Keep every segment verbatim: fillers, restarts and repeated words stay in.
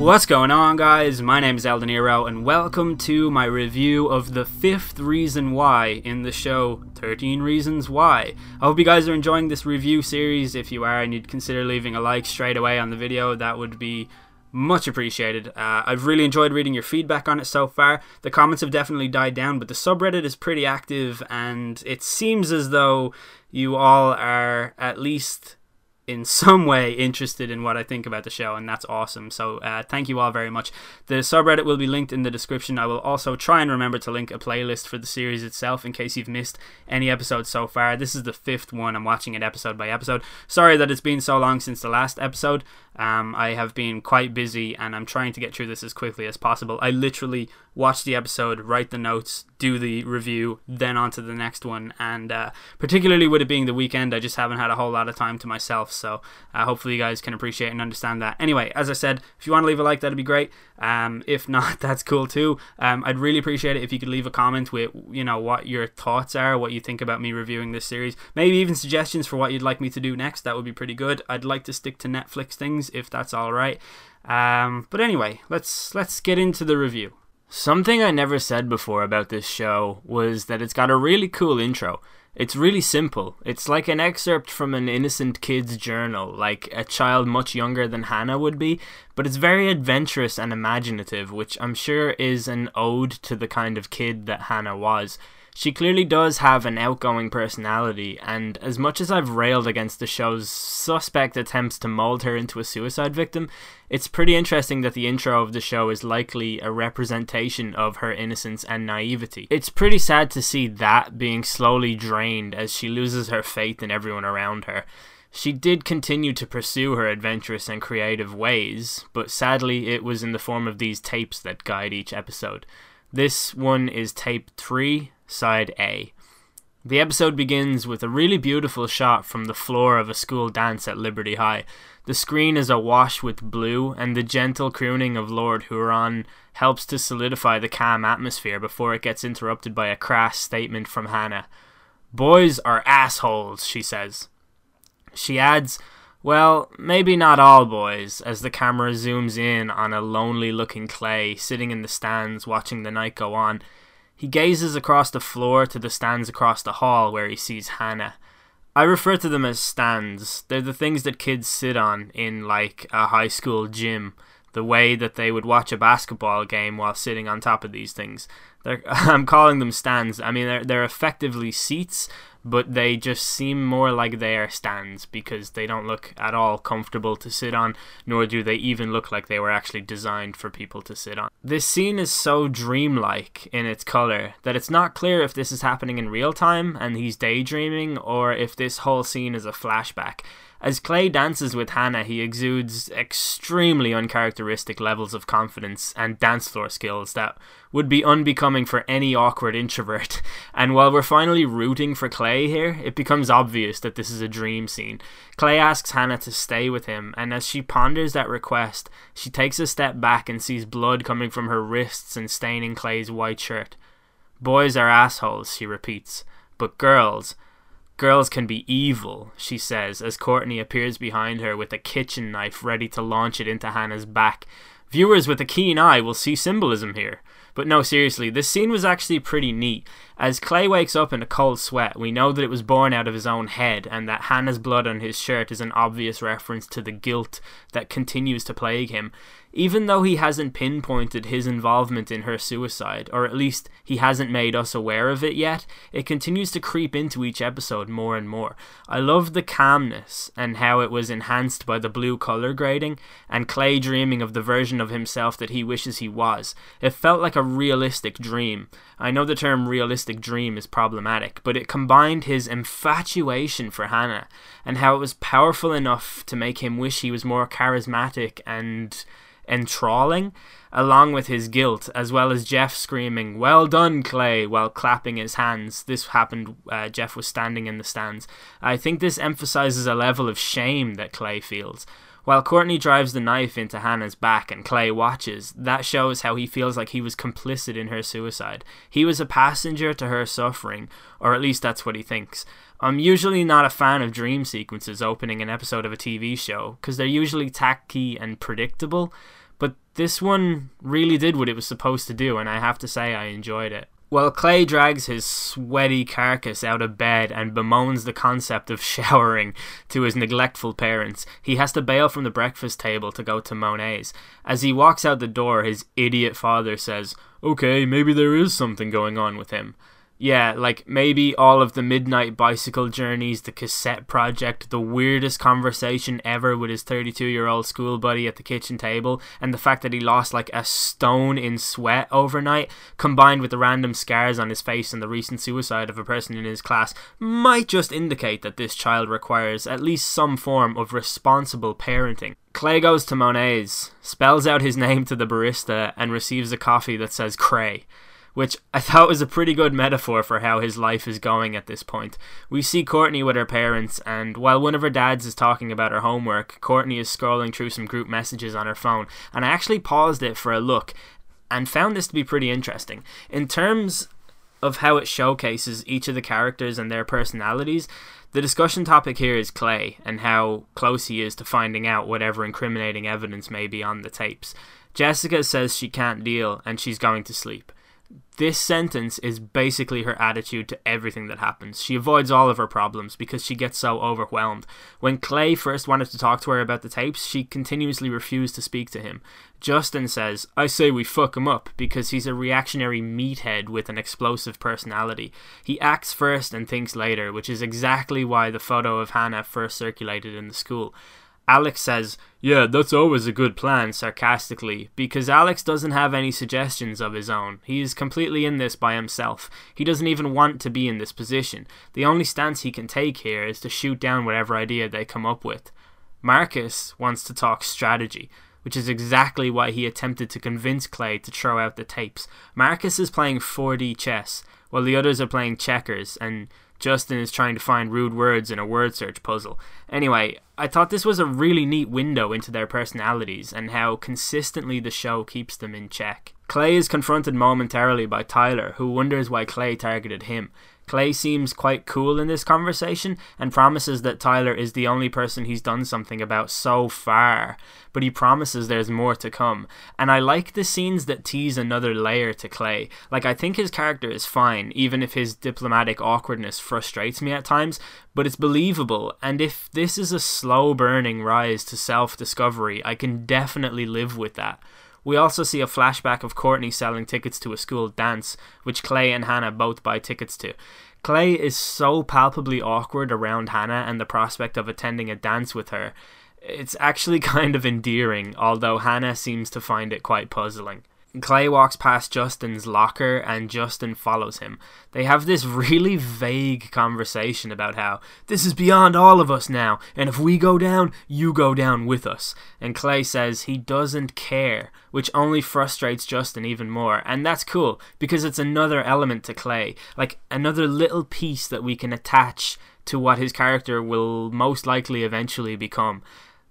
What's going on, guys? My name is eldeniro, and welcome to my review of the fifth reason why in the show thirteen Reasons Why. I hope you guys are enjoying this review series. If you are, and you'd consider leaving a like straight away on the video, that would be much appreciated. Uh, I've really enjoyed reading your feedback on it so far. The comments have definitely died down, but the subreddit is pretty active, and it seems as though you all are at least in some way interested in what I think about the show, and that's awesome. So uh, thank you all very much. The subreddit will be linked in the description. I will also try and remember to link a playlist for the series itself in case you've missed any episode so far. This is the fifth one. I'm watching it episode by episode. Sorry that it's been so long since the last episode. Um, I have been quite busy, and I'm trying to get through this as quickly as possible. I literally watch the episode, write the notes, do the review, then on to the next one. And uh, particularly with it being the weekend, I just haven't had a whole lot of time to myself. So uh, hopefully you guys can appreciate and understand that. Anyway, as I said, if you want to leave a like, that'd be great. Um, if not, that's cool too. Um, I'd really appreciate it if you could leave a comment with, you know, what your thoughts are, what you think about me reviewing this series. Maybe even suggestions for what you'd like me to do next. That would be pretty good. I'd like to stick to Netflix things, if that's all right. Um, but anyway, let's let's get into the review. Something I never said before about this show was that it's got a really cool intro. It's really simple. It's like an excerpt from an innocent kid's journal, like a child much younger than Hannah would be, but it's very adventurous and imaginative, which I'm sure is an ode to the kind of kid that Hannah was. She clearly does have an outgoing personality, and as much as I've railed against the show's suspect attempts to mold her into a suicide victim, it's pretty interesting that the intro of the show is likely a representation of her innocence and naivety. It's pretty sad to see that being slowly drained as she loses her faith in everyone around her. She did continue to pursue her adventurous and creative ways, but sadly it was in the form of these tapes that guide each episode. This one is tape three, side A. The episode begins with a really beautiful shot from the floor of a school dance at Liberty High. The screen is awash with blue, and the gentle crooning of Lord Huron helps to solidify the calm atmosphere before it gets interrupted by a crass statement from Hannah. "Boys are assholes," she says. She adds, "Well, maybe not all boys," as the camera zooms in on a lonely-looking Clay sitting in the stands watching the night go on. He gazes across the floor to the stands across the hall where he sees Hannah. I refer to them as stands. They're the things that kids sit on in, like, a high school gym, the way that they would watch a basketball game while sitting on top of these things. They're, I'm calling them stands. I mean, they're, they're effectively seats, but they just seem more like they are stands because they don't look at all comfortable to sit on, nor do they even look like they were actually designed for people to sit on. This scene is so dreamlike in its color that it's not clear if this is happening in real time and he's daydreaming, or if this whole scene is a flashback. As Clay dances with Hannah, he exudes extremely uncharacteristic levels of confidence and dance floor skills that would be unbecoming for any awkward introvert. And while we're finally rooting for Clay here, it becomes obvious that this is a dream scene. Clay asks Hannah to stay with him, and as she ponders that request, she takes a step back and sees blood coming from her wrists and staining Clay's white shirt. "Boys are assholes," she repeats, "but girls... Girls can be evil," she says, as Courtney appears behind her with a kitchen knife ready to launch it into Hannah's back. Viewers with a keen eye will see symbolism here. But no, seriously, this scene was actually pretty neat. As Clay wakes up in a cold sweat, we know that it was born out of his own head, and that Hannah's blood on his shirt is an obvious reference to the guilt that continues to plague him. Even though he hasn't pinpointed his involvement in her suicide, or at least he hasn't made us aware of it yet, it continues to creep into each episode more and more. I love the calmness and how it was enhanced by the blue color grading, and Clay dreaming of the version of himself that he wishes he was. It felt like a realistic dream. I know the term realistic dream is problematic, but it combined his infatuation for Hannah, and how it was powerful enough to make him wish he was more charismatic and enthralling, along with his guilt, as well as Jeff screaming, "Well done, Clay," while clapping his hands. This happened, uh, Jeff was standing in the stands. I think this emphasizes a level of shame that Clay feels. While Courtney drives the knife into Hannah's back and Clay watches, that shows how he feels like he was complicit in her suicide. He was a passenger to her suffering, or at least that's what he thinks. I'm usually not a fan of dream sequences opening an episode of a T V show, because they're usually tacky and predictable, but this one really did what it was supposed to do, and I have to say I enjoyed it. While Clay drags his sweaty carcass out of bed and bemoans the concept of showering to his neglectful parents, he has to bail from the breakfast table to go to Monet's. As he walks out the door, his idiot father says, "Okay, maybe there is something going on with him." Yeah, like, maybe all of the midnight bicycle journeys, the cassette project, the weirdest conversation ever with his thirty-two-year-old school buddy at the kitchen table, and the fact that he lost, like, a stone in sweat overnight, combined with the random scars on his face and the recent suicide of a person in his class, might just indicate that this child requires at least some form of responsible parenting. Clay goes to Monet's, spells out his name to the barista, and receives a coffee that says Cray, which I thought was a pretty good metaphor for how his life is going at this point. We see Courtney with her parents, and while one of her dads is talking about her homework, Courtney is scrolling through some group messages on her phone, and I actually paused it for a look, and found this to be pretty interesting. In terms of how it showcases each of the characters and their personalities, the discussion topic here is Clay, and how close he is to finding out whatever incriminating evidence may be on the tapes. Jessica says she can't deal, and she's going to sleep. This sentence is basically her attitude to everything that happens. She avoids all of her problems because she gets so overwhelmed. When Clay first wanted to talk to her about the tapes, she continuously refused to speak to him. Justin says, "I say we fuck him up," because he's a reactionary meathead with an explosive personality. He acts first and thinks later, which is exactly why the photo of Hannah first circulated in the school. Alex says, "Yeah, that's always a good plan," sarcastically, because Alex doesn't have any suggestions of his own. He is completely in this by himself. He doesn't even want to be in this position. The only stance he can take here is to shoot down whatever idea they come up with. Marcus wants to talk strategy, which is exactly why he attempted to convince Clay to throw out the tapes. Marcus is playing four D chess, while the others are playing checkers, and Justin is trying to find rude words in a word search puzzle. Anyway, I thought this was a really neat window into their personalities and how consistently the show keeps them in check. Clay is confronted momentarily by Tyler, who wonders why Clay targeted him. Clay seems quite cool in this conversation and promises that Tyler is the only person he's done something about so far, but he promises there's more to come. And I like the scenes that tease another layer to Clay. Like, I think his character is fine, even if his diplomatic awkwardness frustrates me at times, but it's believable, and if this is a slow burning rise to self-discovery, I can definitely live with that. We also see a flashback of Courtney selling tickets to a school dance, which Clay and Hannah both buy tickets to. Clay is so palpably awkward around Hannah and the prospect of attending a dance with her. It's actually kind of endearing, although Hannah seems to find it quite puzzling. Clay walks past Justin's locker and Justin follows him. They have this really vague conversation about how, "This is beyond all of us now, and if we go down, you go down with us." And Clay says he doesn't care, which only frustrates Justin even more. And that's cool, because it's another element to Clay, like another little piece that we can attach to what his character will most likely eventually become.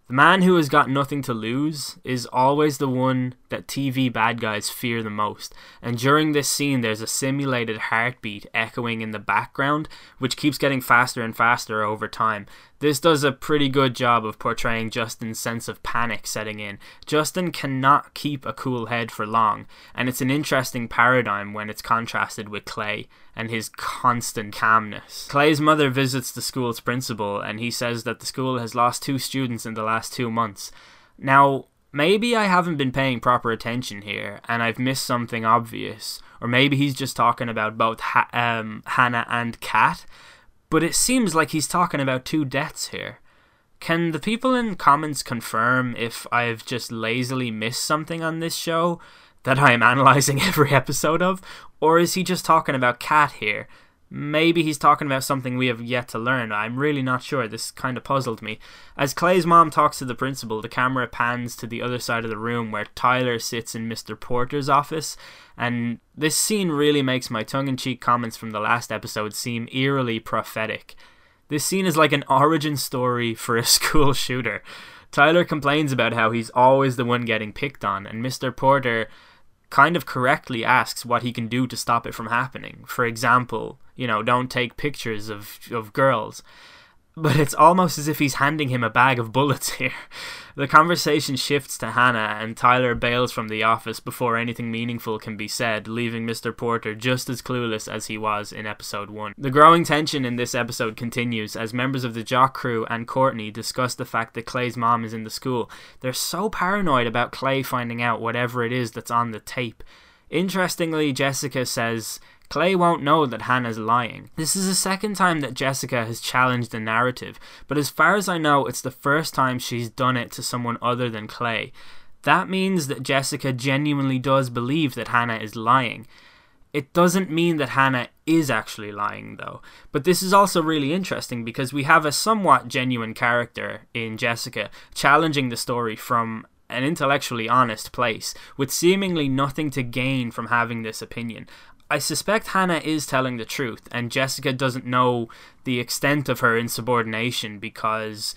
The man who has got nothing to lose is always the one that T V bad guys fear the most, and during this scene there's a simulated heartbeat echoing in the background, which keeps getting faster and faster over time. This does a pretty good job of portraying Justin's sense of panic setting in. Justin cannot keep a cool head for long, and it's an interesting paradigm when it's contrasted with Clay and his constant calmness. Clay's mother visits the school's principal, and he says that the school has lost two students in the last two months. Now, maybe I haven't been paying proper attention here, and I've missed something obvious, or maybe he's just talking about both ha um, Hannah and Kat, but it seems like he's talking about two deaths here. Can the people in comments confirm if I've just lazily missed something on this show that I am analysing every episode of? Or is he just talking about Kat here? Maybe he's talking about something we have yet to learn. I'm really not sure. This kind of puzzled me. As Clay's mom talks to the principal, the camera pans to the other side of the room where Tyler sits in Mister Porter's office, and this scene really makes my tongue-in-cheek comments from the last episode seem eerily prophetic. This scene is like an origin story for a school shooter. Tyler complains about how he's always the one getting picked on, and Mister Porter kind of correctly asks what he can do to stop it from happening. For example, you know, don't take pictures of, of girls. but it's almost as if he's handing him a bag of bullets here. The conversation shifts to Hannah, and Tyler bails from the office before anything meaningful can be said, leaving Mister Porter just as clueless as he was in episode one. The growing tension in this episode continues as members of the Jock crew and Courtney discuss the fact that Clay's mom is in the school. They're so paranoid about Clay finding out whatever it is that's on the tape. Interestingly, Jessica says Clay won't know that Hannah's lying. This is the second time that Jessica has challenged the narrative, but as far as I know, it's the first time she's done it to someone other than Clay. That means that Jessica genuinely does believe that Hannah is lying. It doesn't mean that Hannah is actually lying, though. But this is also really interesting because we have a somewhat genuine character in Jessica challenging the story from an intellectually honest place, with seemingly nothing to gain from having this opinion. I suspect Hannah is telling the truth, and Jessica doesn't know the extent of her insubordination because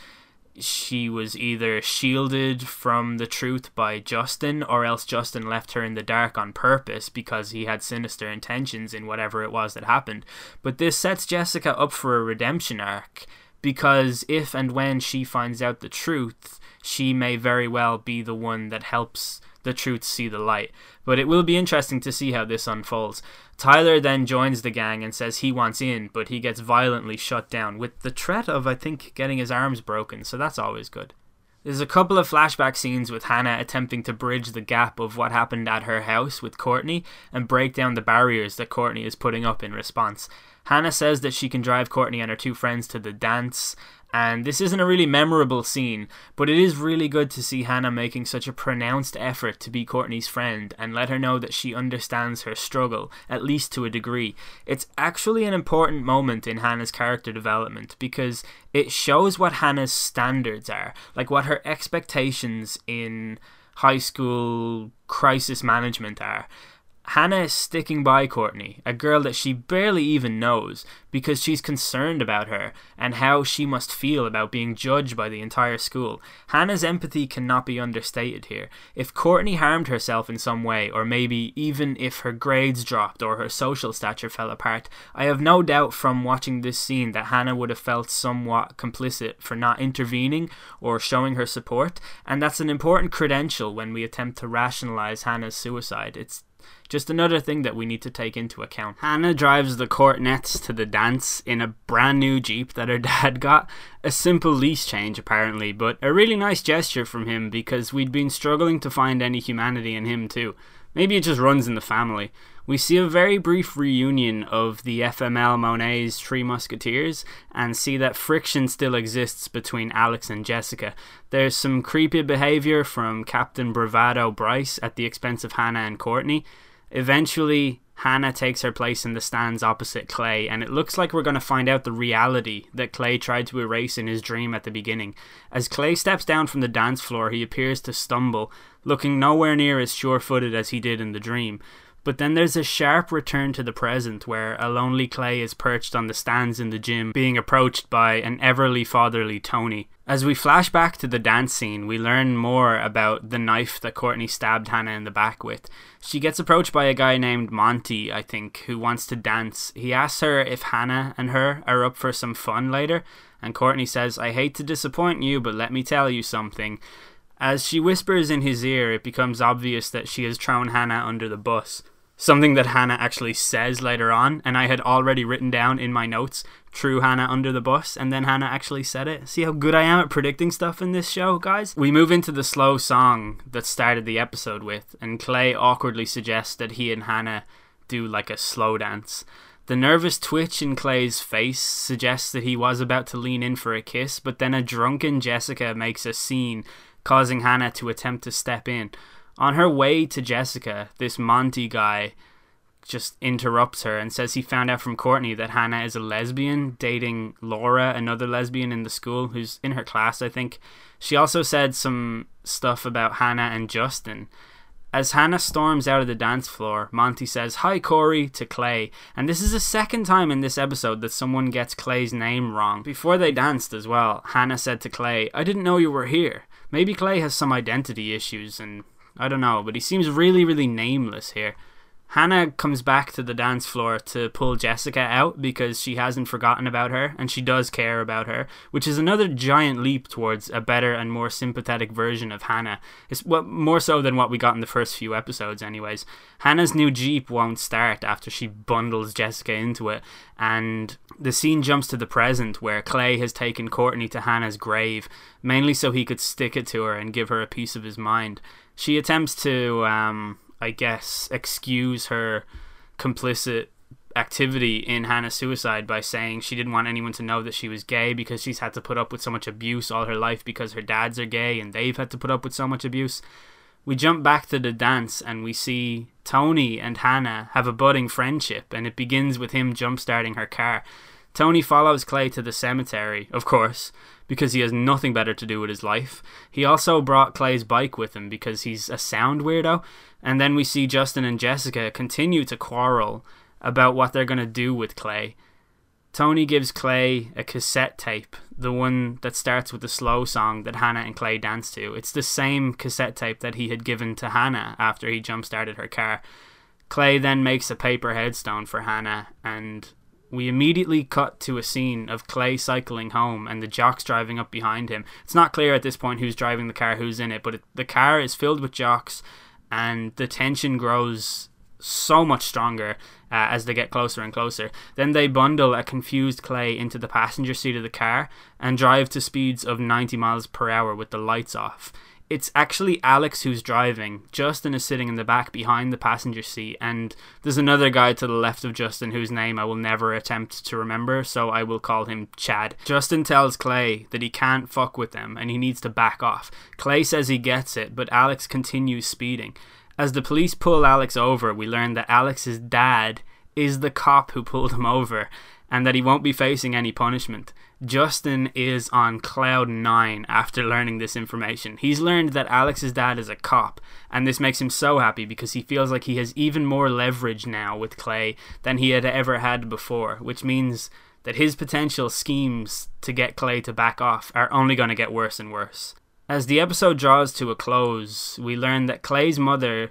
she was either shielded from the truth by Justin, or else Justin left her in the dark on purpose because he had sinister intentions in whatever it was that happened. But this sets Jessica up for a redemption arc, because if and when she finds out the truth, she may very well be the one that helps the truth see the light. But it will be interesting to see how this unfolds. Tyler then joins the gang and says he wants in, but he gets violently shut down with the threat of, I think, getting his arms broken, so that's always good. There's a couple of flashback scenes with Hannah attempting to bridge the gap of what happened at her house with Courtney and break down the barriers that Courtney is putting up in response. Hannah says that she can drive Courtney and her two friends to the dance, and this isn't a really memorable scene, but it is really good to see Hannah making such a pronounced effort to be Courtney's friend and let her know that she understands her struggle, at least to a degree. It's actually an important moment in Hannah's character development because it shows what Hannah's standards are, like what her expectations in high school crisis management are. Hannah is sticking by Courtney, a girl that she barely even knows, because she's concerned about her and how she must feel about being judged by the entire school. Hannah's empathy cannot be understated here. If Courtney harmed herself in some way, or maybe even if her grades dropped or her social stature fell apart, I have no doubt from watching this scene that Hannah would have felt somewhat complicit for not intervening or showing her support, and that's an important credential when we attempt to rationalize Hannah's suicide. It's just another thing that we need to take into account. Hannah drives the Courtneys to the dance in a brand new Jeep that her dad got. A simple lease change, apparently, but a really nice gesture from him because we'd been struggling to find any humanity in him too. Maybe it just runs in the family. We see a very brief reunion of the F M L Monet's Three Musketeers and see that friction still exists between Alex and Jessica. There's some creepy behaviour from Captain Bravado Bryce at the expense of Hannah and Courtney. Eventually, Hannah takes her place in the stands opposite Clay, and it looks like we're going to find out the reality that Clay tried to erase in his dream at the beginning. As Clay steps down from the dance floor, he appears to stumble, looking nowhere near as sure-footed as he did in the dream. But then there's a sharp return to the present where a lonely Clay is perched on the stands in the gym, being approached by an everly fatherly Tony. As we flash back to the dance scene, we learn more about the knife that Courtney stabbed Hannah in the back with. She gets approached by a guy named Monty, I think, who wants to dance. He asks her if Hannah and her are up for some fun later, and Courtney says, "I hate to disappoint you, but let me tell you something." As she whispers in his ear, it becomes obvious that she has thrown Hannah under the bus. Something that Hannah actually says later on, and I had already written down in my notes, threw Hannah under the bus, and then Hannah actually said it. See how good I am at predicting stuff in this show, guys? We move into the slow song that started the episode with, and Clay awkwardly suggests that he and Hannah do like a slow dance. The nervous twitch in Clay's face suggests that he was about to lean in for a kiss, but then a drunken Jessica makes a scene, causing Hannah to attempt to step in. On her way to Jessica, this Monty guy just interrupts her and says he found out from Courtney that Hannah is a lesbian, dating Laura, another lesbian in the school who's in her class, I think. She also said some stuff about Hannah and Justin. As Hannah storms out of the dance floor, Monty says, "Hi, Corey," to Clay, and this is the second time in this episode that someone gets Clay's name wrong. Before they danced as well, Hannah said to Clay, "I didn't know you were here." Maybe Clay has some identity issues, and I don't know, but he seems really, really nameless here. Hannah comes back to the dance floor to pull Jessica out because she hasn't forgotten about her and she does care about her, which is another giant leap towards a better and more sympathetic version of Hannah. It's what, more so than what we got in the first few episodes anyways. Hannah's new Jeep won't start after she bundles Jessica into it, and the scene jumps to the present where Clay has taken Courtney to Hannah's grave, mainly so he could stick it to her and give her a piece of his mind. She attempts to, um... I guess, excuse her complicit activity in Hannah's suicide by saying she didn't want anyone to know that she was gay because she's had to put up with so much abuse all her life because her dads are gay and they've had to put up with so much abuse. We jump back to the dance and we see Tony and Hannah have a budding friendship, and it begins with him jump-starting her car. Tony follows Clay to the cemetery, of course, because he has nothing better to do with his life. He also brought Clay's bike with him because he's a sound weirdo. And then we see Justin and Jessica continue to quarrel about what they're going to do with Clay. Tony gives Clay a cassette tape, the one that starts with the slow song that Hannah and Clay dance to. It's the same cassette tape that he had given to Hannah after he jump-started her car. Clay then makes a paper headstone for Hannah, and we immediately cut to a scene of Clay cycling home and the jocks driving up behind him. It's not clear at this point who's driving the car, who's in it, but it, the car is filled with jocks, and the tension grows so much stronger uh, as they get closer and closer. Then they bundle a confused Clay into the passenger seat of the car and drive to speeds of ninety miles per hour with the lights off. It's actually Alex who's driving. Justin is sitting in the back behind the passenger seat, and there's another guy to the left of Justin whose name I will never attempt to remember, so I will call him Chad. Justin tells Clay that he can't fuck with them and he needs to back off. Clay says he gets it, but Alex continues speeding. As the police pull Alex over, we learn that Alex's dad is the cop who pulled him over and that he won't be facing any punishment. Justin is on cloud nine after learning this information. He's learned that Alex's dad is a cop, and this makes him so happy because he feels like he has even more leverage now with Clay than he had ever had before, which means that his potential schemes to get Clay to back off are only going to get worse and worse. As the episode draws to a close, we learn that Clay's mother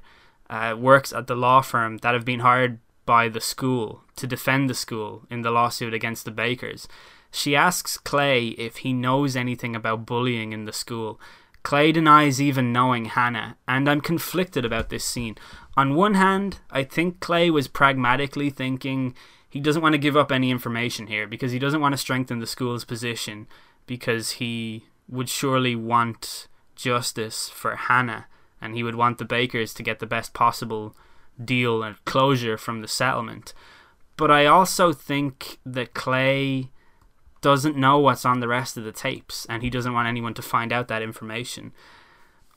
uh, works at the law firm that have been hired by the school to defend the school in the lawsuit against the Bakers. She asks Clay if he knows anything about bullying in the school. Clay denies even knowing Hannah, and I'm conflicted about this scene. On one hand, I think Clay was pragmatically thinking he doesn't want to give up any information here because he doesn't want to strengthen the school's position because he would surely want justice for Hannah and he would want the Bakers to get the best possible deal and closure from the settlement. But I also think that Clay doesn't know what's on the rest of the tapes, and he doesn't want anyone to find out that information.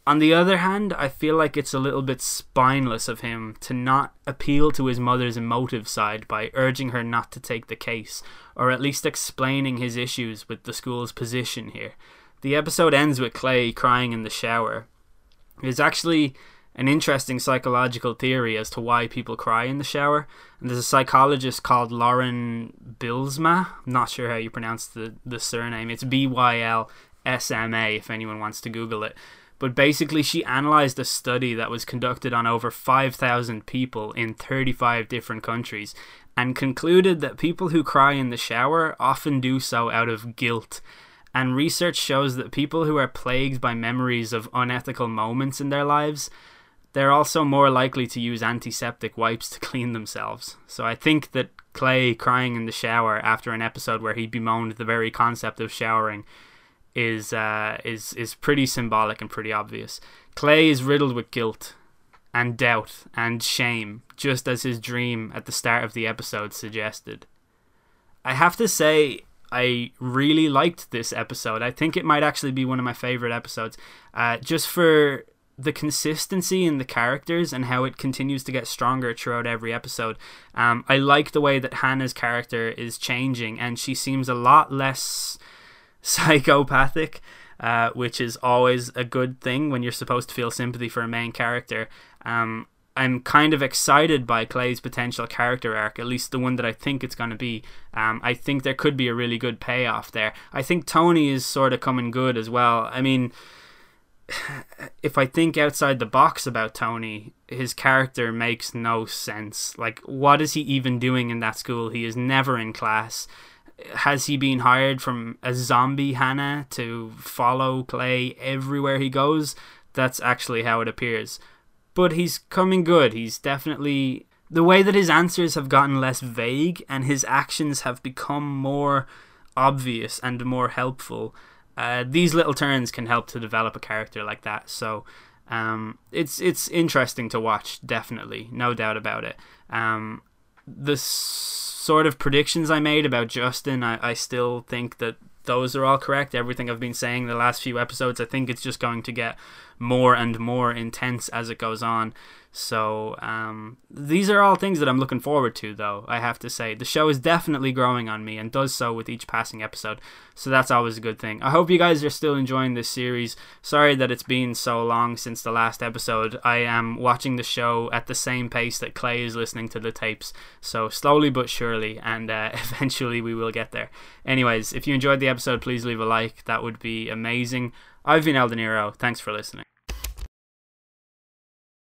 On the other hand, I feel like it's a little bit spineless of him to not appeal to his mother's emotive side by urging her not to take the case, or at least explaining his issues with the school's position here. The episode ends with Clay crying in the shower. It's actually an interesting psychological theory as to why people cry in the shower. And there's a psychologist called Lauren Bylsma. I'm not sure how you pronounce the, the surname. It's B Y L S M A if anyone wants to Google it. But basically she analysed a study that was conducted on over five thousand people in thirty-five different countries and concluded that people who cry in the shower often do so out of guilt. And research shows that people who are plagued by memories of unethical moments in their lives, they're also more likely to use antiseptic wipes to clean themselves. So I think that Clay crying in the shower after an episode where he bemoaned the very concept of showering is uh, is is pretty symbolic and pretty obvious. Clay is riddled with guilt and doubt and shame, just as his dream at the start of the episode suggested. I have to say, I really liked this episode. I think it might actually be one of my favorite episodes, uh, just for the consistency in the characters and how it continues to get stronger throughout every episode. Um, I like the way that Hannah's character is changing and she seems a lot less psychopathic, uh, which is always a good thing when you're supposed to feel sympathy for a main character. Um, I'm kind of excited by Clay's potential character arc, at least the one that I think it's going to be. Um, I think there could be a really good payoff there. I think Tony is sort of coming good as well. I mean, if I think outside the box about Tony, his character makes no sense. Like, what is he even doing in that school? He is never in class. Has he been hired from a zombie Hannah to follow Clay everywhere he goes? That's actually how it appears. But he's coming good. He's definitely... The way that his answers have gotten less vague and his actions have become more obvious and more helpful... Uh, these little turns can help to develop a character like that. So um, it's it's interesting to watch, definitely. No doubt about it. Um, the s- sort of predictions I made about Justin, I, I still think that those are all correct. Everything I've been saying the last few episodes, I think it's just going to get more and more intense as it goes on. So um, these are all things that I'm looking forward to, though, I have to say. The show is definitely growing on me and does so with each passing episode, so that's always a good thing. I hope you guys are still enjoying this series. Sorry that it's been so long since the last episode. I am watching the show at the same pace that Clay is listening to the tapes, so slowly but surely, and uh, eventually we will get there. Anyways, if you enjoyed the episode, please leave a like. That would be amazing. I've been eldeniro. Thanks for listening.